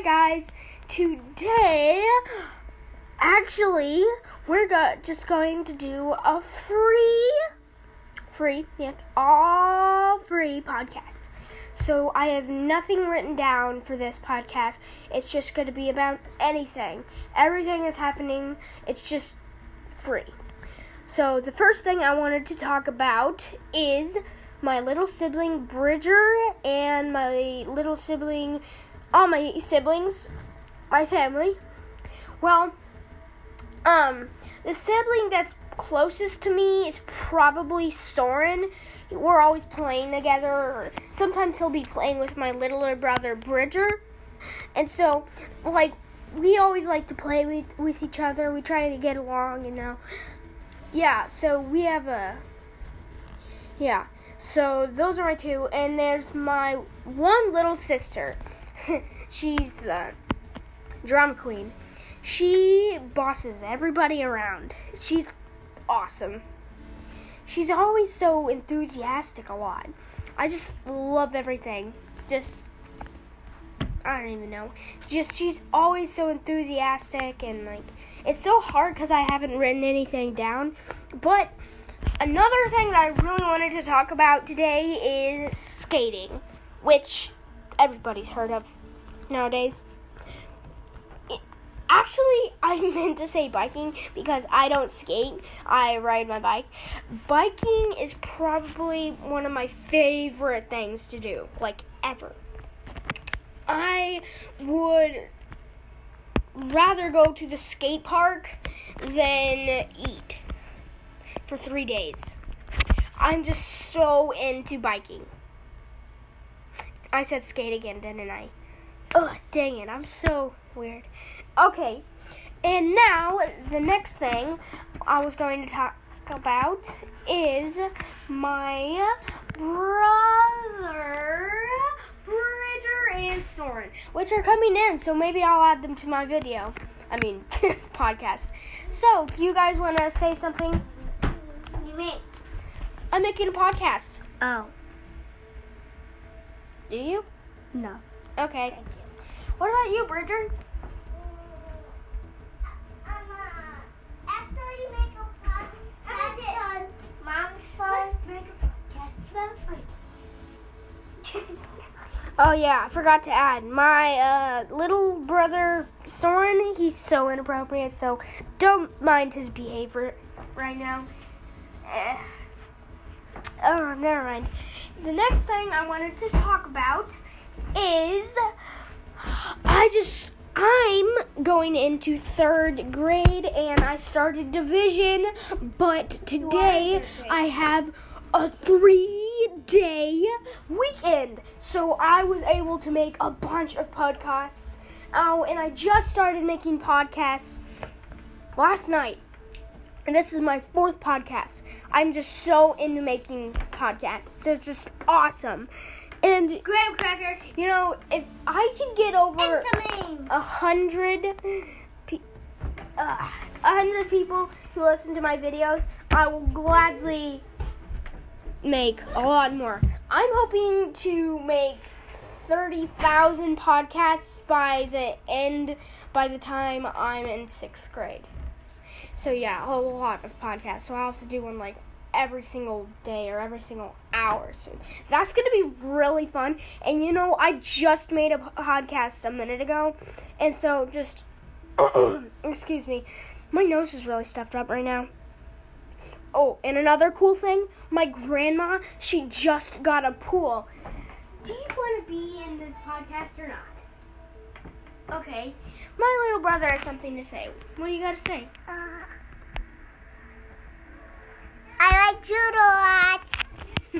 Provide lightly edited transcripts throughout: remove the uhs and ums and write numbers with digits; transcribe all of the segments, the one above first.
Hi guys, today actually we're just going to do a all free podcast. So I have nothing written down for this podcast. It's just going to be about anything. Everything is happening. It's just free. So the first thing I wanted to talk about is my little sibling Bridger and all my siblings, my family. Well, the sibling that's closest to me is probably Soren. We're always playing together. Sometimes he'll be playing with my littler brother, Bridger. And so, we always like to play with each other. We try to get along, Yeah, so we have so those are my two. And there's my one little sister. She's the drama queen. She bosses everybody around. She's awesome. She's always so enthusiastic a lot. I just love everything. I don't even know. She's always so enthusiastic, and it's so hard because I haven't written anything down. But another thing that I really wanted to talk about today is skating, which everybody's heard of nowadays. Actually, I meant to say biking because I don't skate. I ride my bike. Biking is probably one of my favorite things to do, ever. I would rather go to the skate park than eat for 3 days. I'm just so into biking. I said skate again, didn't I? Oh, dang it. I'm so weird. Okay. And now, the next thing I was going to talk about is my brother, Bridger and Soren, which are coming in, so maybe I'll add them to my video. Podcast. So, do you guys want to say something? What do you mean? I'm making a podcast. Oh. Do you? No. Okay. Thank you. What about you, Bridger? After you make a podcast on Mom's phone, let's make a podcast about. Oh yeah, I forgot to add my little brother Soren. He's so inappropriate, so don't mind his behavior right now. Oh, never mind. The next thing I wanted to talk about is I'm going into 3rd grade and I started division, but today I have a 3-day weekend. So I was able to make a bunch of podcasts. Oh, and I just started making podcasts last night. And this is my 4th podcast. I'm just so into making podcasts. It's just awesome. And graham cracker. If I can get over 100 people who listen to my videos, I will gladly make a lot more. I'm hoping to make 30,000 podcasts by the time I'm in 6th grade. So yeah, a lot of podcasts. So I'll have to do one every single day or every single hour. So that's going to be really fun. And I just made a podcast a minute ago. And so just, excuse me, my nose is really stuffed up right now. Oh, and another cool thing, my grandma, she just got a pool. Do you want to be in this podcast or not? Okay. My little brother has something to say. What do you got to say? I like you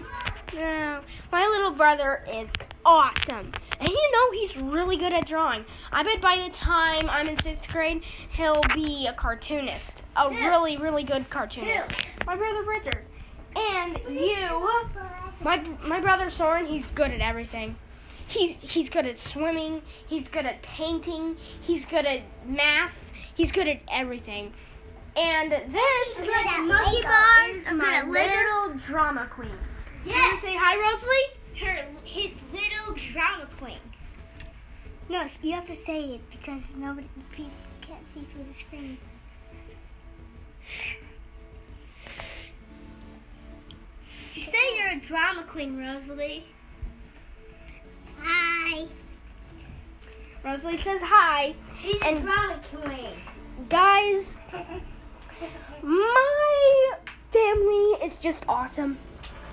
a lot. No, my little brother is awesome. And he's really good at drawing. I bet by the time I'm in 6th grade, he'll be a cartoonist. A really, really good cartoonist. My brother Bridger. And my brother Soren, he's good at everything. He's good at swimming, he's good at painting, he's good at math, he's good at everything. And this is Monkey Boss is my little drama queen. Yes. You want to say hi, Rosalie? His little drama queen. No, you have to say it because nobody, people can't see through the screen. You say you're a drama queen, Rosalie. Hi. Rosalie says hi. She's a drama queen. Guys, my family is just awesome.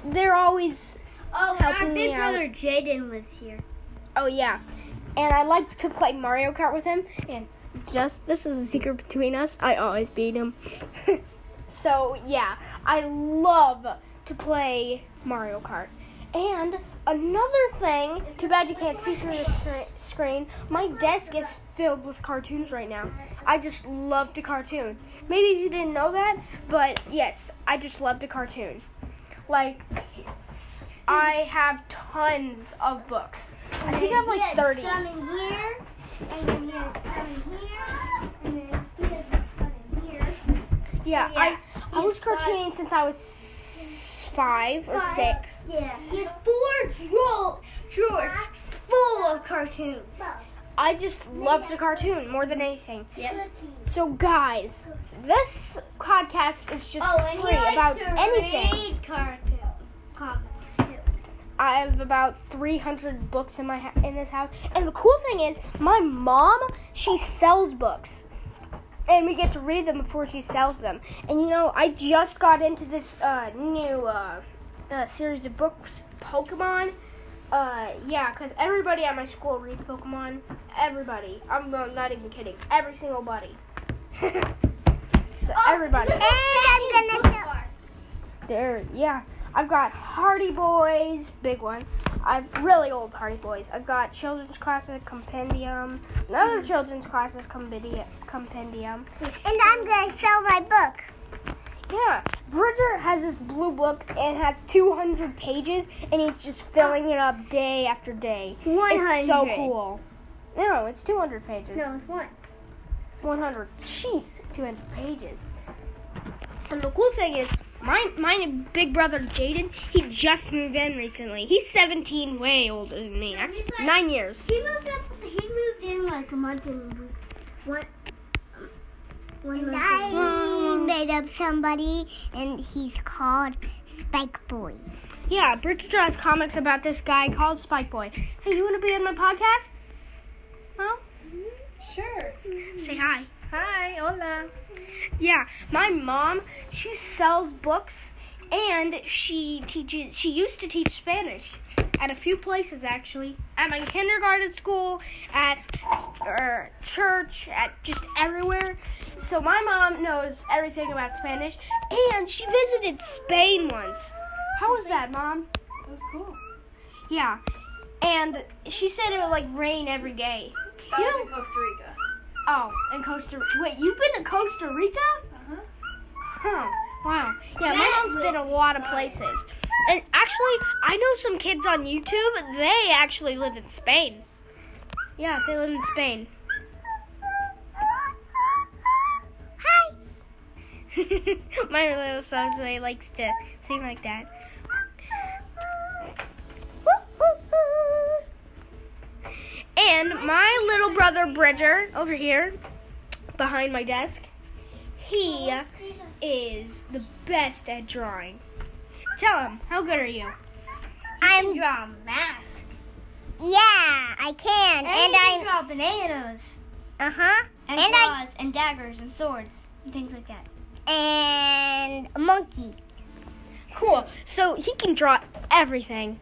They're always helping me out. Our big brother Jaden lives here. Oh, yeah. And I like to play Mario Kart with him. And just, this is a secret between us, I always beat him. So, yeah, I love to play Mario Kart. And another thing, too bad you can't see through the screen, my desk is filled with cartoons right now. I just love to cartoon. Maybe you didn't know that, but yes, I just love to cartoon. Like, I have tons of books. I think I have like 30. Some in here, and then there's some in here, and then there's here. Yeah, so yeah, I was cartooning since I was 5 or 6. Yeah, he has 4 drawers full of cartoons. I just love to cartoon more than anything. Yep. So guys, this podcast is just free about anything. I have about 300 books in my in this house, and the cool thing is, my mom, she sells books, and we get to read them before she sells them. And you know, I just got into this new series of books, Pokemon. Yeah, because everybody at my school reads Pokemon. Everybody, I'm not even kidding. Every single buddy. So everybody. And I'm gonna. There, yeah. I've got Hardy Boys, big one. I've really old Hardy Boys. I've got Children's Classic Compendium, another Children's Classic Compendium. And I'm going to sell my book. Yeah. Bridger has this blue book, and it has 200 pages, and he's just filling it up day after day. 100. It's so cool. No, it's 200 pages. No, it's 100. Jeez, 200 pages. And the cool thing is, my big brother, Jaden, he just moved in recently. He's 17, way older than me. Actually, like, 9 years. He moved in like a month and one month. I made up somebody, and he's called Spike Boy. Yeah, Bridget draws comics about this guy called Spike Boy. Hey, you want to be on my podcast? Huh? Mm-hmm. Sure. Mm-hmm. Say hi. Hi, hola. Yeah, my mom, she sells books, and she used to teach Spanish at a few places, actually. At my kindergarten school, at church, at just everywhere. So my mom knows everything about Spanish, and she visited Spain once. How was that, Mom? It was cool. Yeah, and she said it would, like, rain every day. That was in Costa Rica. Oh, in Costa Rica. Wait, you've been to Costa Rica? Uh-huh. Huh. Wow. Yeah, my mom's been a lot of places. And actually, I know some kids on YouTube. They actually live in Spain. Yeah, they live in Spain. Hi. My little son really likes to sing like that. And my little brother, Bridger, over here, behind my desk, he is the best at drawing. Tell him, how good are you? I can draw a mask. Yeah, I can. And I can draw bananas. Uh-huh. And claws and daggers and swords and things like that. And a monkey. Cool. So he can draw everything.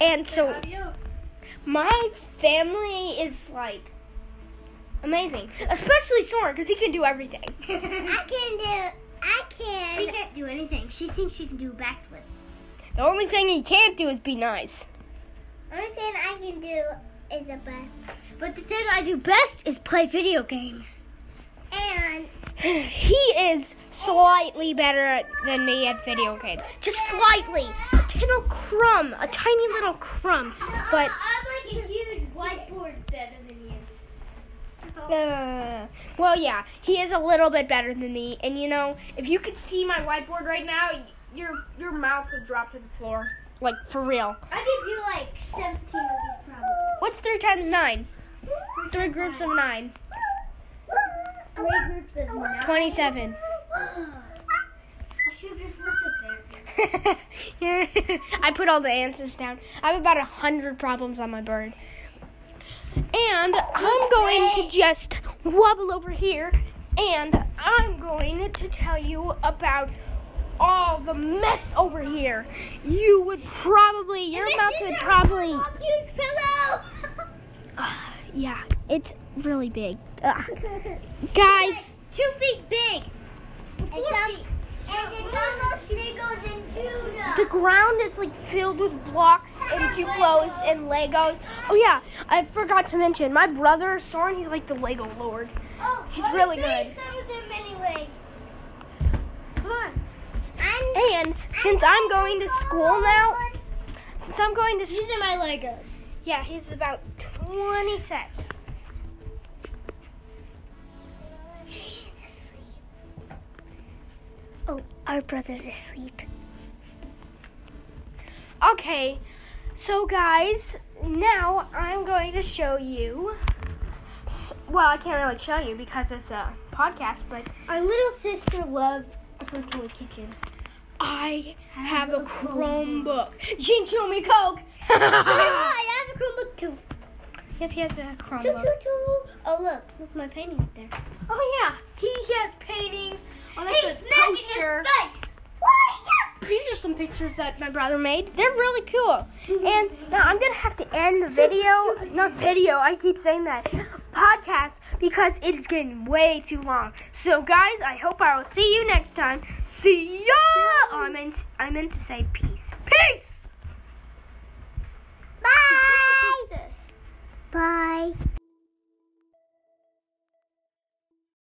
And so my family is, like, amazing. Especially Soren, because he can do everything. She can't do anything. She thinks she can do a backflip. The only thing he can't do is be nice. The only thing I can do is a backflip. But the thing I do best is play video games. And he is slightly better than me at video games. Just slightly. A tiny little crumb. But I'm like a huge whiteboard better than you. Well, yeah, he is a little bit better than me. And you know, if you could see my whiteboard right now, your mouth would drop to the floor, like for real. I could do like 17 of these problems. What's 3 times 9? Three groups of 9. 3 groups of 9. 27. I should have just looked up there. I put all the answers down. I have about 100 problems on my board. And I'm going to just wobble over here, and I'm going to tell you about all the mess over here. You would probably, your mouth would probably. Huge pillow. Yeah, it's really big. Guys, 2 feet big. And it's almost Legos and Judo. The ground is like filled with blocks and Duplos and Legos. Oh yeah, I forgot to mention my brother Soren. He's like the Lego Lord. Oh, he's really good. Some of them anyway. Come on. And since I'm going to school now, these are my Legos. Yeah, he's about 20 sets. Oh, our brother's asleep. Okay, so guys, now I'm going to show you. Well, I can't really show you because it's a podcast, but our little sister loves a virtual kitchen. I have a Chromebook. She told me Coke. I have a Chromebook too. Yep, he has a Chromebook. Oh, look my painting up there. Oh, yeah, he has paintings. Oh, that's a poster. These are some pictures that my brother made. They're really cool. And now I'm going to have to end the video. I keep saying that. Podcast, because it is getting way too long. So, guys, I hope I will see you next time. See ya! Oh, I meant to say peace. Peace! Bye!